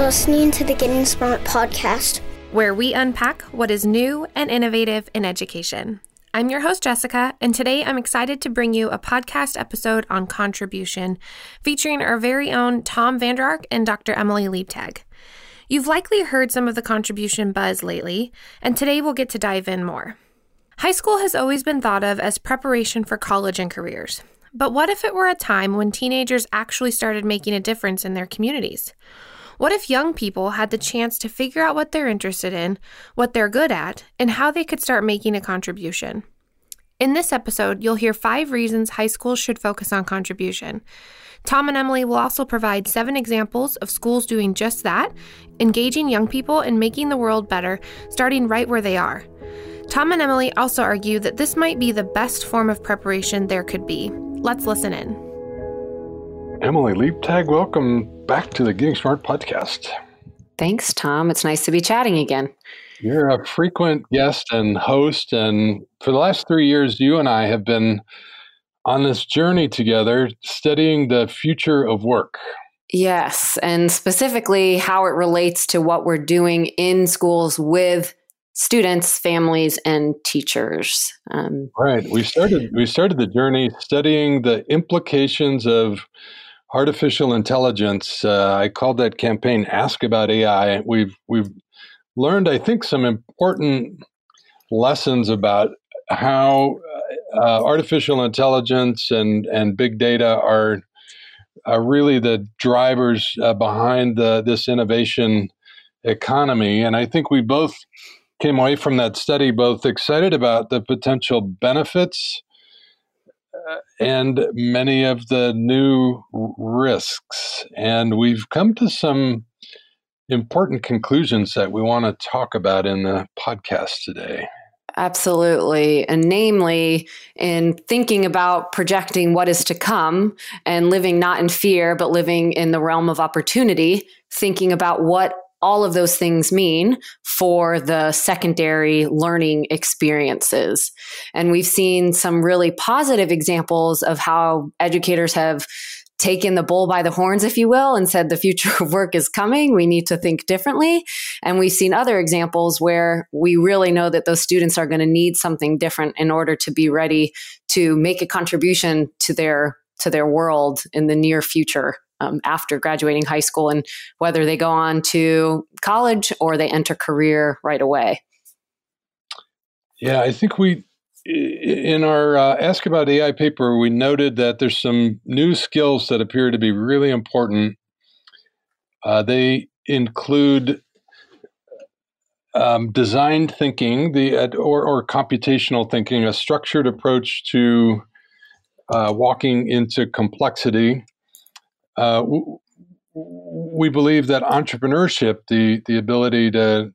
You're listening to the Getting Smart Podcast, where we unpack what is new and innovative in education. I'm your host, Jessica, and today I'm excited to bring you a podcast episode on contribution, featuring our very own Tom VanderArk and Dr. Emily Liebtag. You've likely heard some of the contribution buzz lately, and today we'll get to dive in more. High school has always been thought of as preparation for college and careers. But what if it were a time when teenagers actually started making a difference in their communities? What if young people had the chance to figure out what they're interested in, what they're good at, and how they could start making a contribution? In this episode, you'll hear 5 reasons high schools should focus on contribution. Tom and Emily will also provide 7 examples of schools doing just that, engaging young people and making the world better, starting right where they are. Tom and Emily also argue that this might be the best form of preparation there could be. Let's listen in. Emily Liebtag, welcome back to the Getting Smart Podcast. Thanks, Tom. It's nice to be chatting again. You're a frequent guest and host, and for the last 3 years, you and I have been on this journey together studying the future of work. Yes, and specifically how it relates to what we're doing in schools with students, families, and teachers. Right. We started the journey studying the implications of artificial intelligence. I called that campaign Ask About AI. We've learned, I think, some important lessons about how artificial intelligence and big data are really the drivers behind this innovation economy. And I think we both came away from that study both excited about the potential benefits and many of the new risks. And we've come to some important conclusions that we want to talk about in the podcast today. Absolutely. And namely, in thinking about projecting what is to come and living not in fear, but living in the realm of opportunity, thinking about what all of those things mean for the secondary learning experiences. And we've seen some really positive examples of how educators have taken the bull by the horns, if you will, and said the future of work is coming. We need to think differently. And we've seen other examples where we really know that those students are going to need something different in order to be ready to make a contribution to their world in the near future. After graduating high school, and whether they go on to college or they enter career right away. Yeah, I think in our Ask About AI paper, we noted that there's some new skills that appear to be really important. They include design thinking, or computational thinking, a structured approach to walking into complexity. We believe that entrepreneurship, the ability to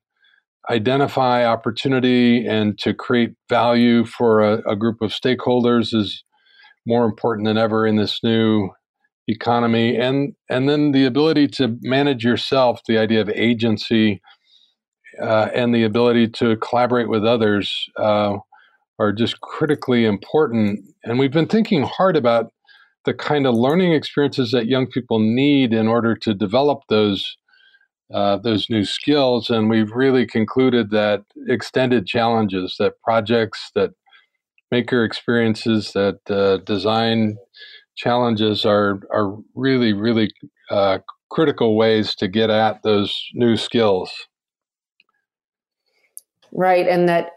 identify opportunity and to create value for a group of stakeholders, is more important than ever in this new economy. And then the ability to manage yourself, the idea of agency, and the ability to collaborate with others are just critically important. And we've been thinking hard about the kind of learning experiences that young people need in order to develop those new skills. And we've really concluded that extended challenges, that projects, that maker experiences, that design challenges are really, really critical ways to get at those new skills. Right. And that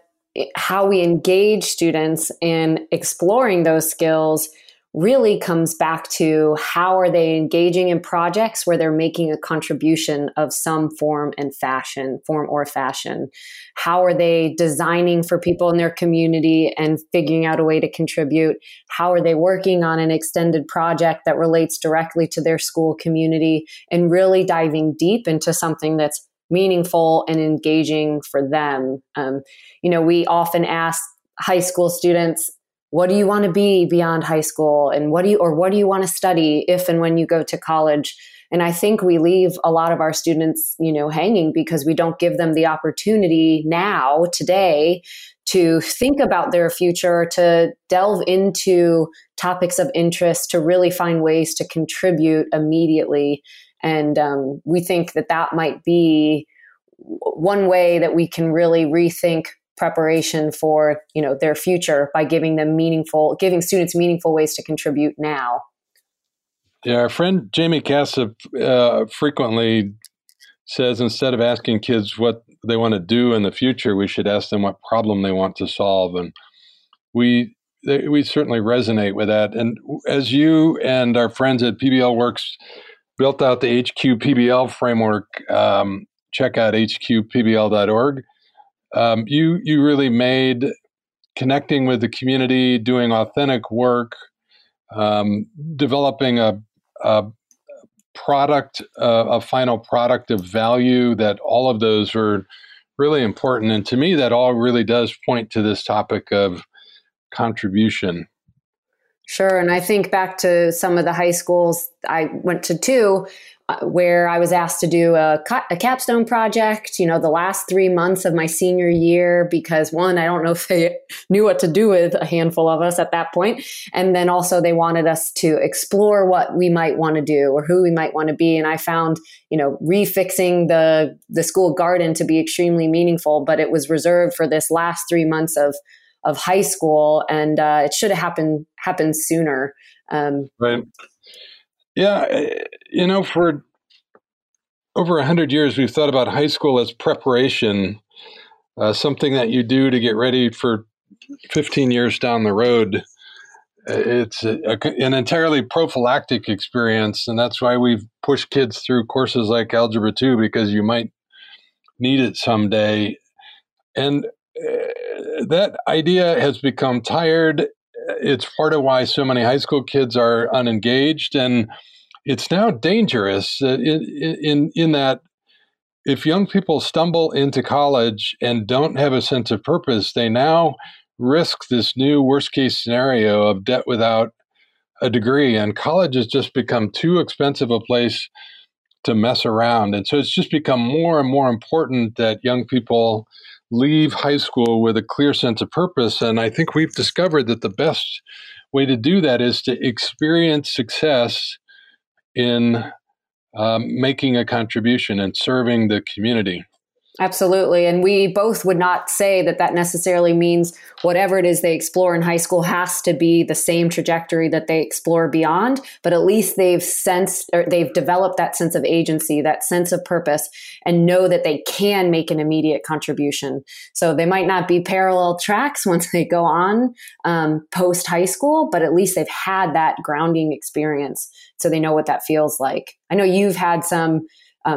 how we engage students in exploring those skills really comes back to how are they engaging in projects where they're making a contribution of some form or fashion. How are they designing for people in their community and figuring out a way to contribute? How are they working on an extended project that relates directly to their school community and really diving deep into something that's meaningful and engaging for them? We often ask high school students, what do you want to be beyond high school? And what do you want to study if and when you go to college? And I think we leave a lot of our students, hanging because we don't give them the opportunity now, today, to think about their future, to delve into topics of interest, to really find ways to contribute immediately. And we think that that might be one way that we can really rethink preparation for, you know, their future by giving them meaningful, giving students meaningful ways to contribute now. Yeah, our friend Jamie Cassip frequently says instead of asking kids what they want to do in the future, we should ask them what problem they want to solve. And we certainly resonate with that. And as you and our friends at PBL Works built out the HQPBL framework, check out hqpbl.org. You really made connecting with the community, doing authentic work, developing a product, a final product of value, that all of those are really important. And to me, that all really does point to this topic of contribution. Sure. And I think back to some of the high schools I went to too, where I was asked to do a capstone project, you know, the last 3 months of my senior year, because one, I don't know if they knew what to do with a handful of us at that point. And then also they wanted us to explore what we might want to do or who we might want to be. And I found, you know, refixing the school garden to be extremely meaningful, but it was reserved for this last 3 months of high school, and it should have happened sooner. Right. Yeah. You know, for over 100 years, we've thought about high school as preparation, something that you do to get ready for 15 years down the road. It's an entirely prophylactic experience. And that's why we've pushed kids through courses like Algebra 2, because you might need it someday. And that idea has become tired. It's part of why so many high school kids are unengaged, and it's now dangerous in that if young people stumble into college and don't have a sense of purpose, they now risk this new worst-case scenario of debt without a degree, and college has just become too expensive a place to mess around. And so it's just become more and more important that young people leave high school with a clear sense of purpose. And I think we've discovered that the best way to do that is to experience success in making a contribution and serving the community. Absolutely. And we both would not say that that necessarily means whatever it is they explore in high school has to be the same trajectory that they explore beyond, but at least they've sensed or they've developed that sense of agency, that sense of purpose, and know that they can make an immediate contribution. So they might not be parallel tracks once they go on post high school, but at least they've had that grounding experience. So they know what that feels like. I know you've had some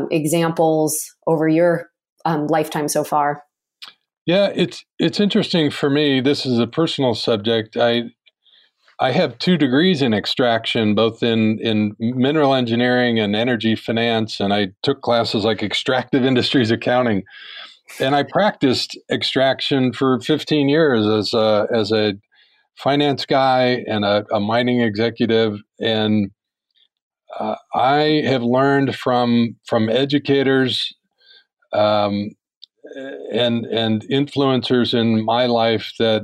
examples over your lifetime so far. Yeah, it's interesting for me. This is a personal subject. I have 2 degrees in extraction, both in mineral engineering and energy finance, and I took classes like extractive industries accounting, and I practiced extraction for 15 years as a finance guy and a mining executive, and I have learned from educators and influencers in my life that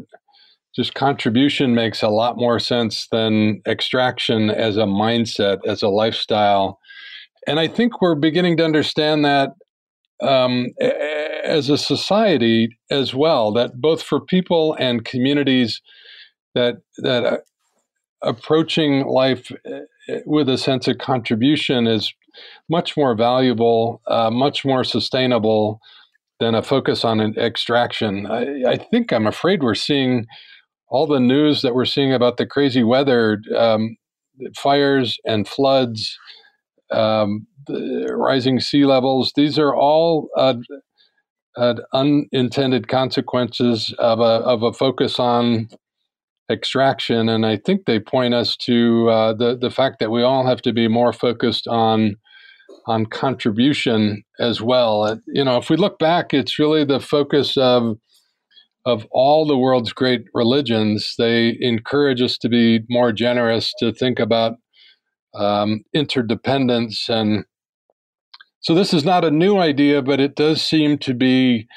just contribution makes a lot more sense than extraction as a mindset, as a lifestyle. And I think we're beginning to understand that as a society as well, that both for people and communities that approaching life with a sense of contribution is much more valuable, much more sustainable than a focus on an extraction. I think I'm afraid we're seeing all the news that we're seeing about the crazy weather, fires and floods, rising sea levels. These are all unintended consequences of a focus on extraction, and I think they point us to the fact that we all have to be more focused on contribution as well. You know, if we look back, it's really the focus of all the world's great religions. They encourage us to be more generous, to think about interdependence, and so this is not a new idea, but it does seem to be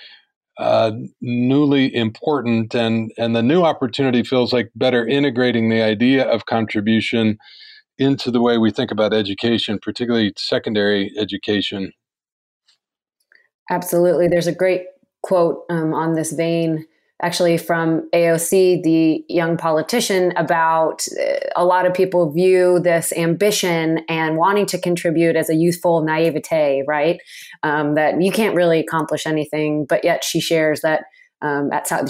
newly important, and the new opportunity feels like better integrating the idea of contribution into the way we think about education, particularly secondary education? Absolutely. There's a great quote on this vein, actually from AOC, the young politician, about a lot of people view this ambition and wanting to contribute as a youthful naivete, right? That you can't really accomplish anything, but yet she shares that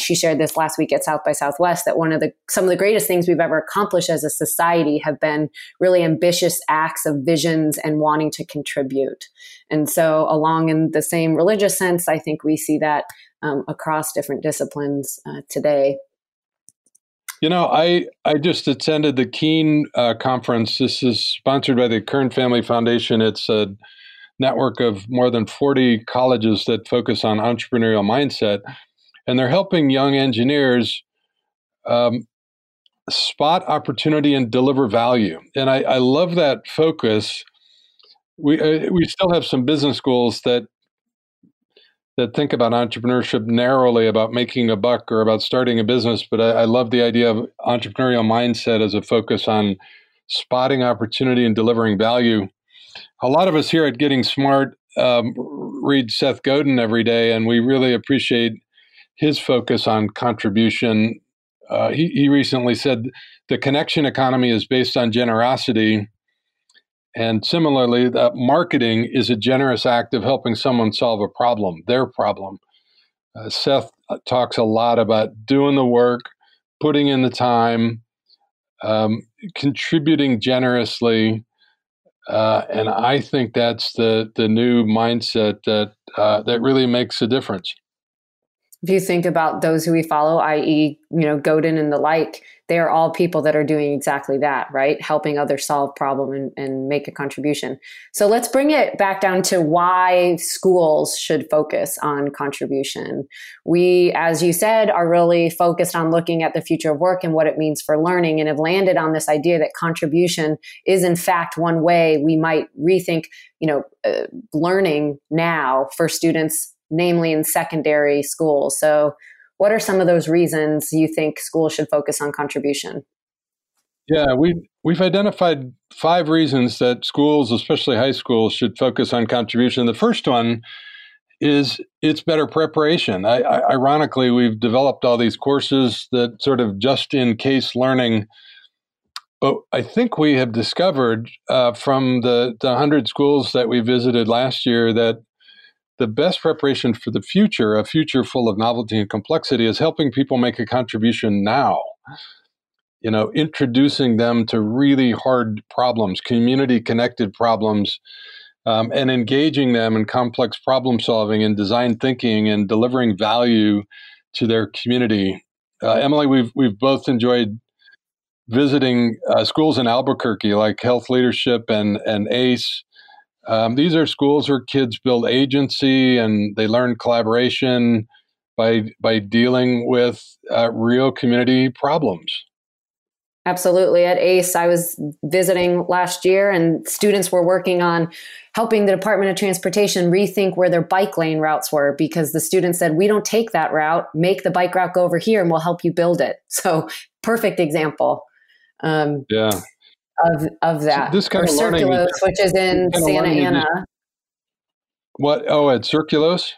she shared this last week at South by Southwest, that some of the greatest things we've ever accomplished as a society have been really ambitious acts of visions and wanting to contribute. And so along in the same religious sense, I think we see that across different disciplines today. You know, I just attended the Keene conference. This is sponsored by the Kern Family Foundation. It's a network of more than 40 colleges that focus on entrepreneurial mindset. And they're helping young engineers spot opportunity and deliver value. And I love that focus. We still have some business schools that think about entrepreneurship narrowly, about making a buck or about starting a business. But I love the idea of entrepreneurial mindset as a focus on spotting opportunity and delivering value. A lot of us here at Getting Smart read Seth Godin every day, and we really appreciate his focus on contribution. He recently said the connection economy is based on generosity. And similarly, that marketing is a generous act of helping someone solve a problem, their problem. Seth talks a lot about doing the work, putting in the time, contributing generously. And I think that's the new mindset that really makes a difference. If you think about those who we follow, i.e., Godin and the like, they are all people that are doing exactly that, right? Helping others solve problem and make a contribution. So let's bring it back down to why schools should focus on contribution. We, as you said, are really focused on looking at the future of work and what it means for learning, and have landed on this idea that contribution is, in fact, one way we might rethink, learning now for students, namely in secondary schools. So what are some of those reasons you think schools should focus on contribution? Yeah, we've identified 5 reasons that schools, especially high schools, should focus on contribution. The first one is it's better preparation. Ironically, we've developed all these courses that sort of just-in-case learning. But I think we have discovered from the 100 schools that we visited last year that the best preparation for the future, a future full of novelty and complexity, is helping people make a contribution now. Introducing them to really hard problems, community-connected problems, and engaging them in complex problem-solving and design thinking and delivering value to their community. Emily, we've both enjoyed visiting schools in Albuquerque, like Health Leadership and ACE. These are schools where kids build agency and they learn collaboration by dealing with real community problems. Absolutely. At ACE, I was visiting last year, and students were working on helping the Department of Transportation rethink where their bike lane routes were, because the students said, "We don't take that route, make the bike route go over here and we'll help you build it." So perfect example. Of that. So this kind of learning, Círculos, which is in Santa Ana. What? Oh, at Círculos?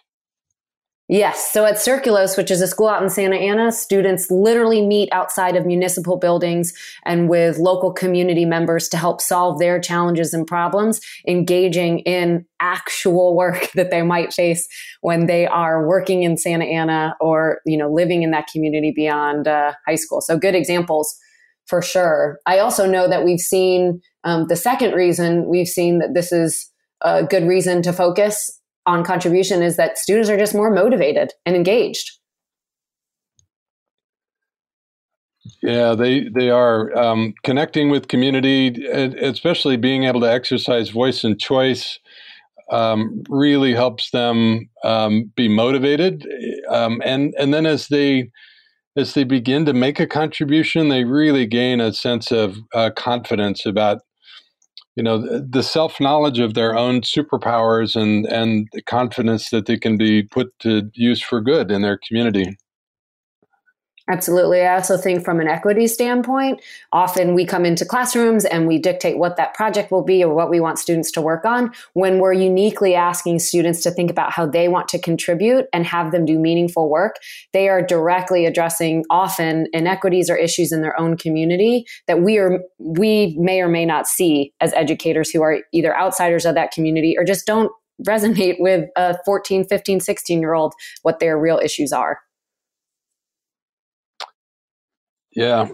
Yes. So at Círculos, which is a school out in Santa Ana, students literally meet outside of municipal buildings and with local community members to help solve their challenges and problems, engaging in actual work that they might face when they are working in Santa Ana or, living in that community beyond high school. So good examples. For sure. I also know that we've seen the second reason we've seen that this is a good reason to focus on contribution is that students are just more motivated and engaged. Yeah, they are connecting with community, especially being able to exercise voice and choice really helps them be motivated. And then as they begin to make a contribution, they really gain a sense of confidence about, the self-knowledge of their own superpowers and the confidence that they can be put to use for good in their community. Absolutely. I also think from an equity standpoint, often we come into classrooms and we dictate what that project will be or what we want students to work on, when we're uniquely asking students to think about how they want to contribute and have them do meaningful work. They are directly addressing often inequities or issues in their own community that we may or may not see as educators who are either outsiders of that community or just don't resonate with a 14, 15, 16-year-old what their real issues are. Yeah.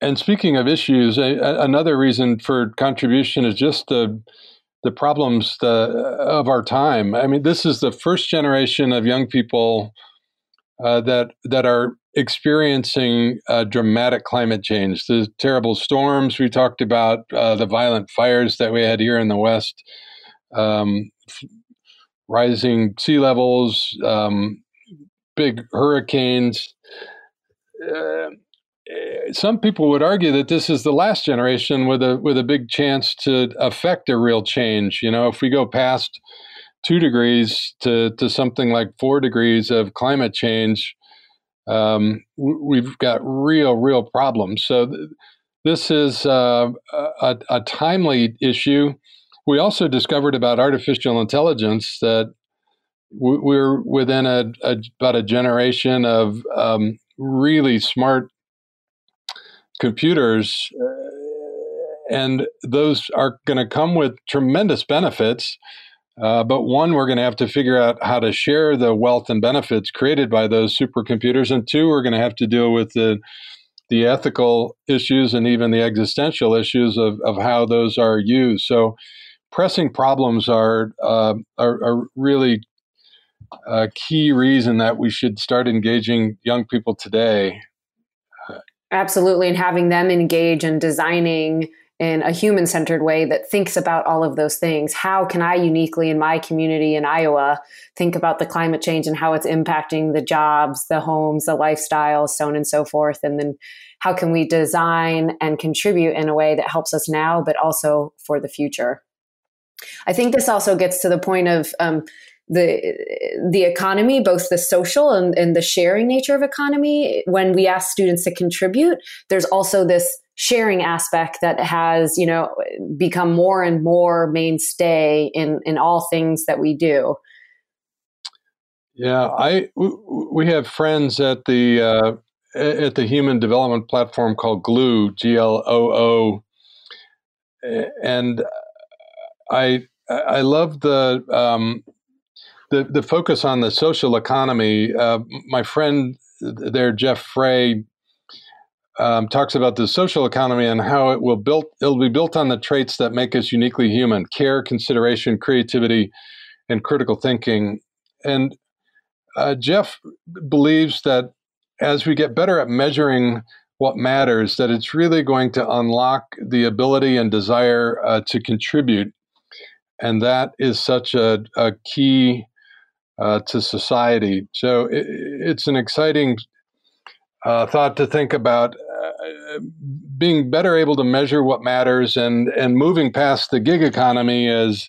And speaking of issues, another reason for contribution is just the problems of our time. I mean, this is the first generation of young people that are experiencing dramatic climate change. The terrible storms we talked about, the violent fires that we had here in the West, rising sea levels, big hurricanes. Some people would argue that this is the last generation with a big chance to affect a real change. You know, if we go past 2 degrees to something like 4 degrees of climate change, we've got real problems. So this is a timely issue. We also discovered about artificial intelligence that we're within about a generation of really smart computers, and those are going to come with tremendous benefits. But one, we're going to have to figure out how to share the wealth and benefits created by those supercomputers. And two, we're going to have to deal with the ethical issues and even the existential issues of how those are used. So pressing problems are really a key reason that we should start engaging young people today. Absolutely. And having them engage in designing in a human-centered way that thinks about all of those things. How can I uniquely in my community in Iowa think about the climate change and how it's impacting the jobs, the homes, the lifestyles, so on and so forth? And then how can we design and contribute in a way that helps us now, but also for the future? I think this also gets to the point of the economy, both the social and the sharing nature of economy. When we ask students to contribute, there's also this sharing aspect that has, you know, become more and more mainstay in all things that we do. Yeah, we have friends at the human development platform called Glue, GLOO, and I love the focus on the social economy. My friend there, Jeff Frey, talks about the social economy and how it'll be built on the traits that make us uniquely human: care, consideration, creativity, and critical thinking. And Jeff believes that as we get better at measuring what matters, that it's really going to unlock the ability and desire to contribute. And that is such a key to society. So it's an exciting thought to think about being better able to measure what matters and moving past the gig economy as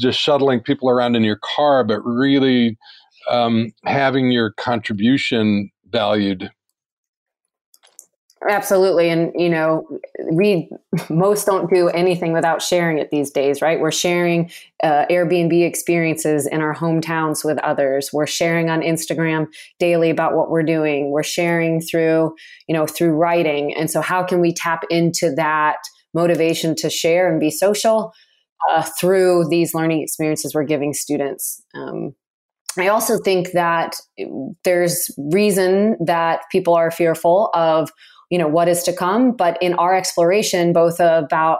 just shuttling people around in your car, but really having your contribution valued. Absolutely. And, you know, most don't do anything without sharing it these days, right? We're sharing Airbnb experiences in our hometowns with others. We're sharing on Instagram daily about what we're doing. We're sharing through writing. And so how can we tap into that motivation to share and be social through these learning experiences we're giving students? I also think that there's reason that people are fearful of, you know, what is to come. But in our exploration, both about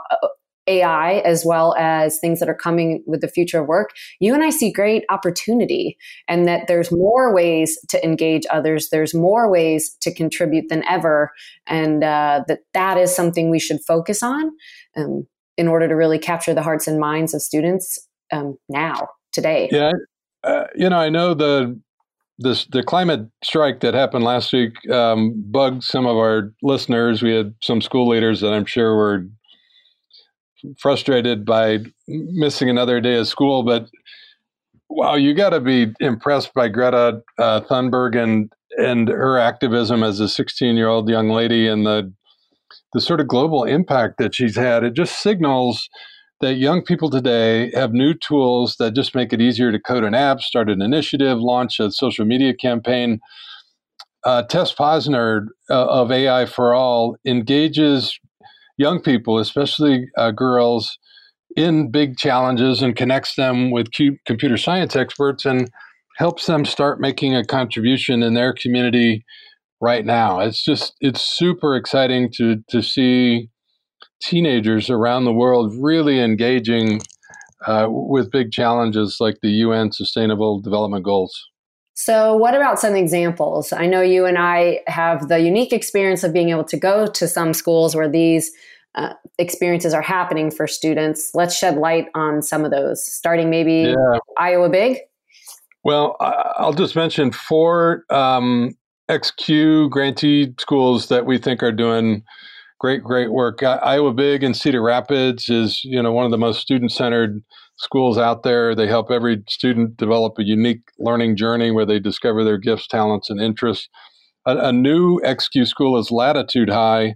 AI as well as things that are coming with the future of work, you and I see great opportunity, and that there's more ways to engage others. There's more ways to contribute than ever. And that is something we should focus on in order to really capture the hearts and minds of students now, today. Yeah. I know the climate strike that happened last week bugged some of our listeners. We had some school leaders that I'm sure were frustrated by missing another day of school. But wow, you got to be impressed by Greta Thunberg and and her activism as a 16-year-old young lady and the sort of global impact that she's had, it just signals that young people today have new tools that just make it easier to code an app, start an initiative, launch a social media campaign. Tess Posner of AI for All engages young people, especially girls, in big challenges and connects them with computer science experts and helps them start making a contribution in their community right now. It's super exciting to see teenagers around the world really engaging with big challenges like the UN Sustainable Development Goals. So what about some examples? I know you and I have the unique experience of being able to go to some schools where these experiences are happening for students. Let's shed light on some of those, starting maybe Iowa Big. Well, I'll just mention 4 XQ grantee schools that we think are doing great work. Iowa Big in Cedar Rapids is, one of the most student-centered schools out there. They help every student develop a unique learning journey where they discover their gifts, talents, and interests. A new XQ school is Latitude High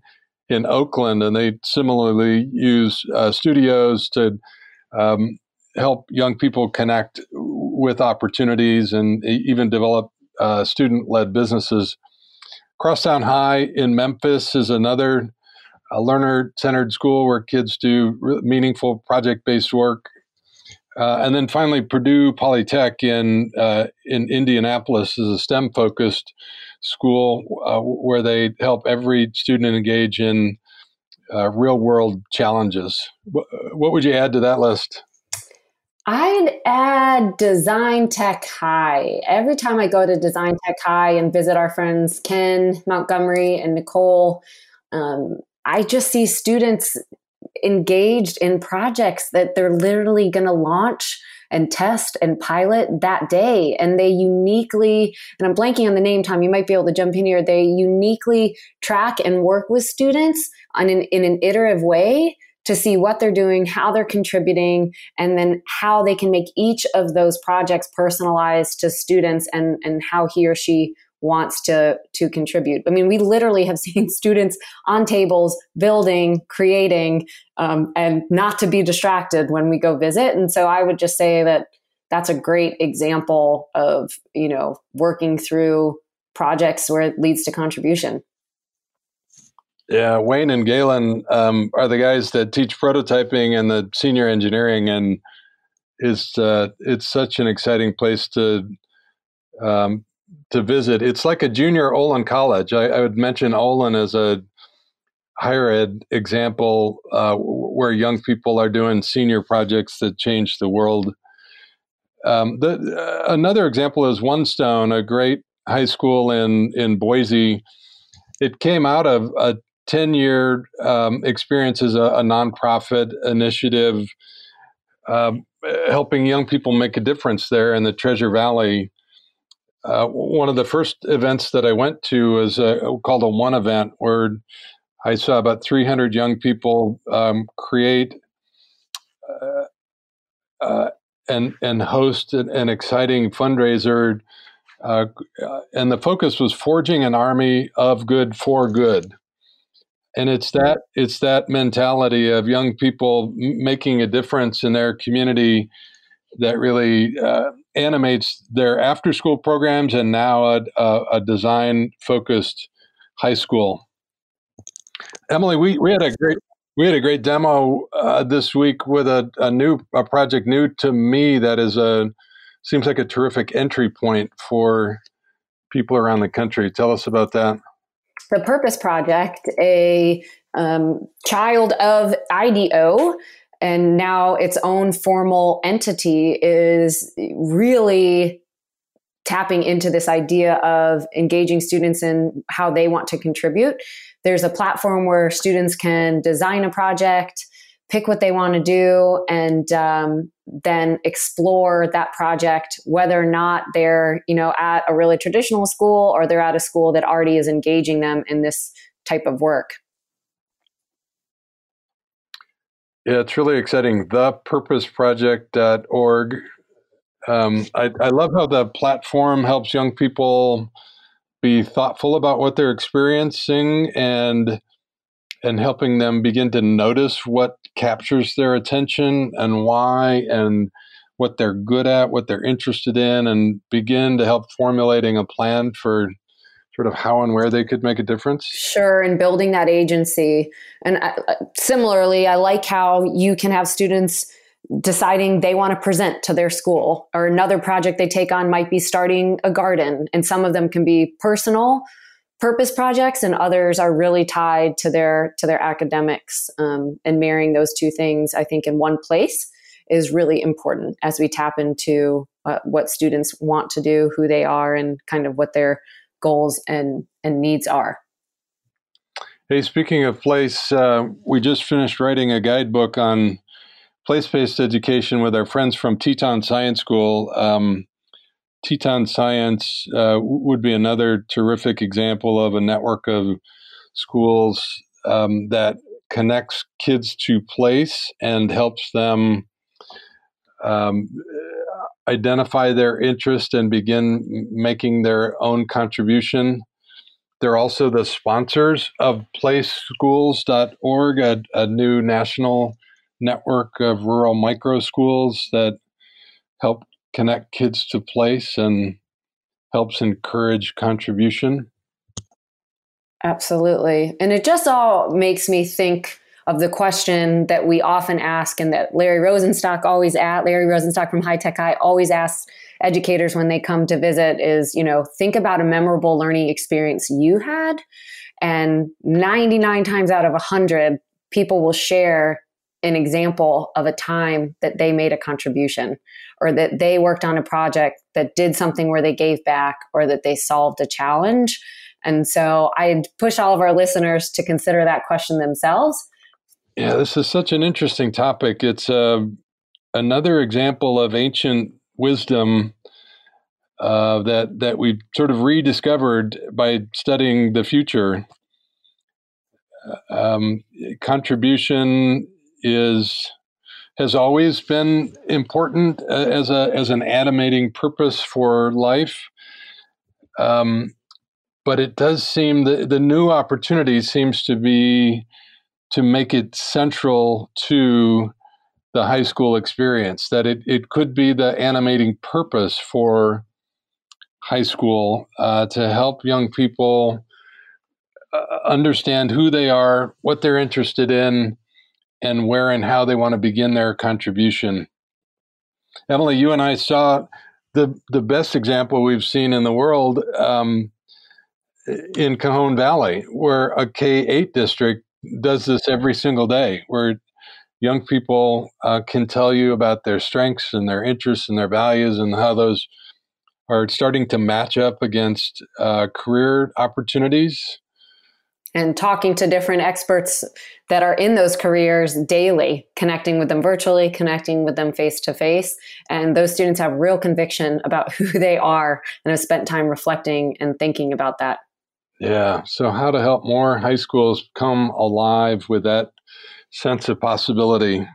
in Oakland, and they similarly use studios to help young people connect with opportunities and even develop student-led businesses. Crosstown High in Memphis is another learner-centered school where kids do meaningful project-based work. And then finally, Purdue Polytech in Indianapolis is a STEM-focused school where they help every student engage in real-world challenges. What would you add to that list? I'd add Design Tech High. Every time I go to Design Tech High and visit our friends Ken Montgomery and Nicole, I just see students engaged in projects that they're literally going to launch and test and pilot that day. And they uniquely, and I'm blanking on the name, Tom, you might be able to jump in here, they uniquely track and work with students in an iterative way to see what they're doing, how they're contributing, and then how they can make each of those projects personalized to students and how he or she wants to contribute. I mean, we literally have seen students on tables, building, creating, and not to be distracted when we go visit. And so I would just say that that's a great example of, working through projects where it leads to contribution. Yeah, Wayne and Galen are the guys that teach prototyping and the senior engineering, and it's such an exciting place to visit. It's like a junior Olin College. I would mention Olin as a higher ed example where young people are doing senior projects that change the world. Another example is One Stone, a great high school in Boise. It came out of a 10-year experience as a nonprofit initiative helping young people make a difference there in the Treasure Valley. One of the first events that I went to was called a One event, where I saw about 300 young people create and host an exciting fundraiser. And the focus was forging an army of good for good. And it's that mentality of young people making a difference in their community that really animates their after-school programs and now a design-focused high school. Emily, we had a great demo this week with a project new to me that is seems like a terrific entry point for people around the country. Tell us about that. The Purpose Project, a child of IDEO, and now its own formal entity, is really tapping into this idea of engaging students in how they want to contribute. There's a platform where students can design a project, pick what they want to do, and then explore that project, whether or not they're, at a really traditional school or they're at a school that already is engaging them in this type of work. Yeah, it's really exciting. thepurposeproject.org. I love how the platform helps young people be thoughtful about what they're experiencing and helping them begin to notice what captures their attention and why, and what they're good at, what they're interested in, and begin to help formulating a plan for sort of how and where they could make a difference. Sure, and building that agency. And similarly, I like how you can have students deciding they want to present to their school, or another project they take on might be starting a garden. And some of them can be personal purpose projects, and others are really tied to their academics. And marrying those two things, I think, in one place is really important as we tap into what students want to do, who they are, and kind of what their goals and needs are. Hey, speaking of place, we just finished writing a guidebook on place-based education with our friends from Teton Science School. Teton Science would be another terrific example of a network of schools that connects kids to place and helps them identify their interest and begin making their own contribution. They're also the sponsors of Placeschools.org, a new national network of rural micro schools that help connect kids to place and helps encourage contribution. Absolutely. And it just all makes me think of the question that we often ask, and that Larry Rosenstock from High Tech High always asks educators when they come to visit is, think about a memorable learning experience you had. And 99 times out of 100, people will share an example of a time that they made a contribution, or that they worked on a project that did something where they gave back, or that they solved a challenge. And so I'd push all of our listeners to consider that question themselves. Yeah, this is such an interesting topic. It's another example of ancient wisdom that we've sort of rediscovered by studying the future. Contribution has always been important as an animating purpose for life. But it does seem the new opportunity seems to be to make it central to the high school experience, that it could be the animating purpose for high school to help young people understand who they are, what they're interested in, and where and how they want to begin their contribution. Emily, you and I saw the best example we've seen in the world in Cajon Valley, where a K-8 district does this every single day, where young people can tell you about their strengths and their interests and their values and how those are starting to match up against career opportunities. And talking to different experts that are in those careers daily, connecting with them virtually, connecting with them face to face. And those students have real conviction about who they are and have spent time reflecting and thinking about that. Yeah. So how to help more high schools come alive with that sense of possibility.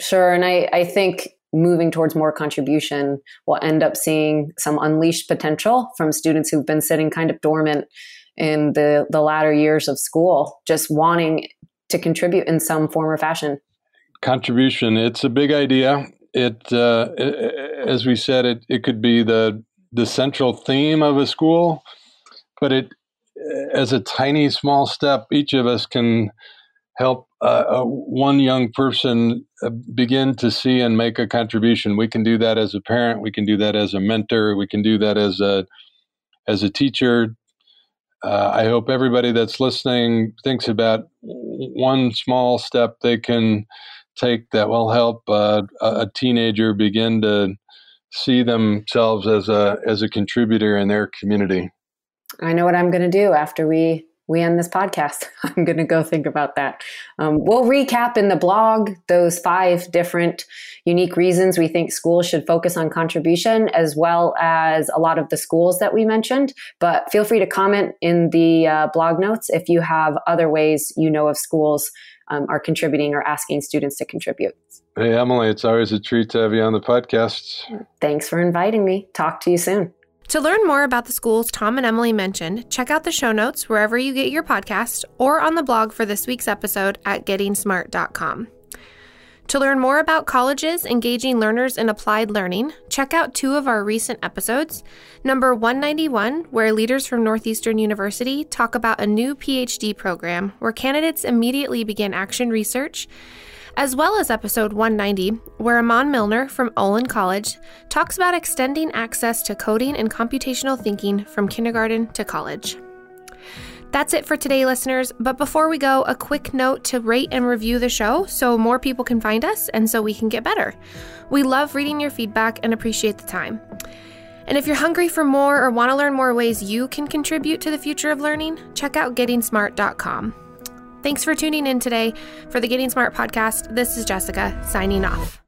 Sure. And I think moving towards more contribution, we'll end up seeing some unleashed potential from students who've been sitting kind of dormant in the latter years of school, just wanting to contribute in some form or fashion. Contribution. It's a big idea. It as we said, it could be the central theme of a school, but it, as a tiny, small step, each of us can help one young person begin to see and make a contribution. We can do that as a parent. We can do that as a mentor. We can do that as a teacher. I hope everybody that's listening thinks about one small step they can take that will help a teenager begin to see themselves as a contributor in their community. I know what I'm going to do after we end this podcast. I'm going to go think about that. We'll recap in the blog those 5 different unique reasons we think schools should focus on contribution, as well as a lot of the schools that we mentioned. But feel free to comment in the blog notes if you have other ways of schools are contributing or asking students to contribute. Hey, Emily, it's always a treat to have you on the podcast. Thanks for inviting me. Talk to you soon. To learn more about the schools Tom and Emily mentioned, check out the show notes wherever you get your podcast or on the blog for this week's episode at gettingsmart.com. To learn more about colleges engaging learners in applied learning, check out two of our recent episodes, number 191, where leaders from Northeastern University talk about a new PhD program where candidates immediately begin action research, as well as episode 190, where Amon Milner from Olin College talks about extending access to coding and computational thinking from kindergarten to college. That's it for today, listeners, but before we go, a quick note to rate and review the show so more people can find us and so we can get better. We love reading your feedback and appreciate the time. And if you're hungry for more or want to learn more ways you can contribute to the future of learning, check out gettingsmart.com. Thanks for tuning in today. For the Getting Smart Podcast, this is Jessica signing off.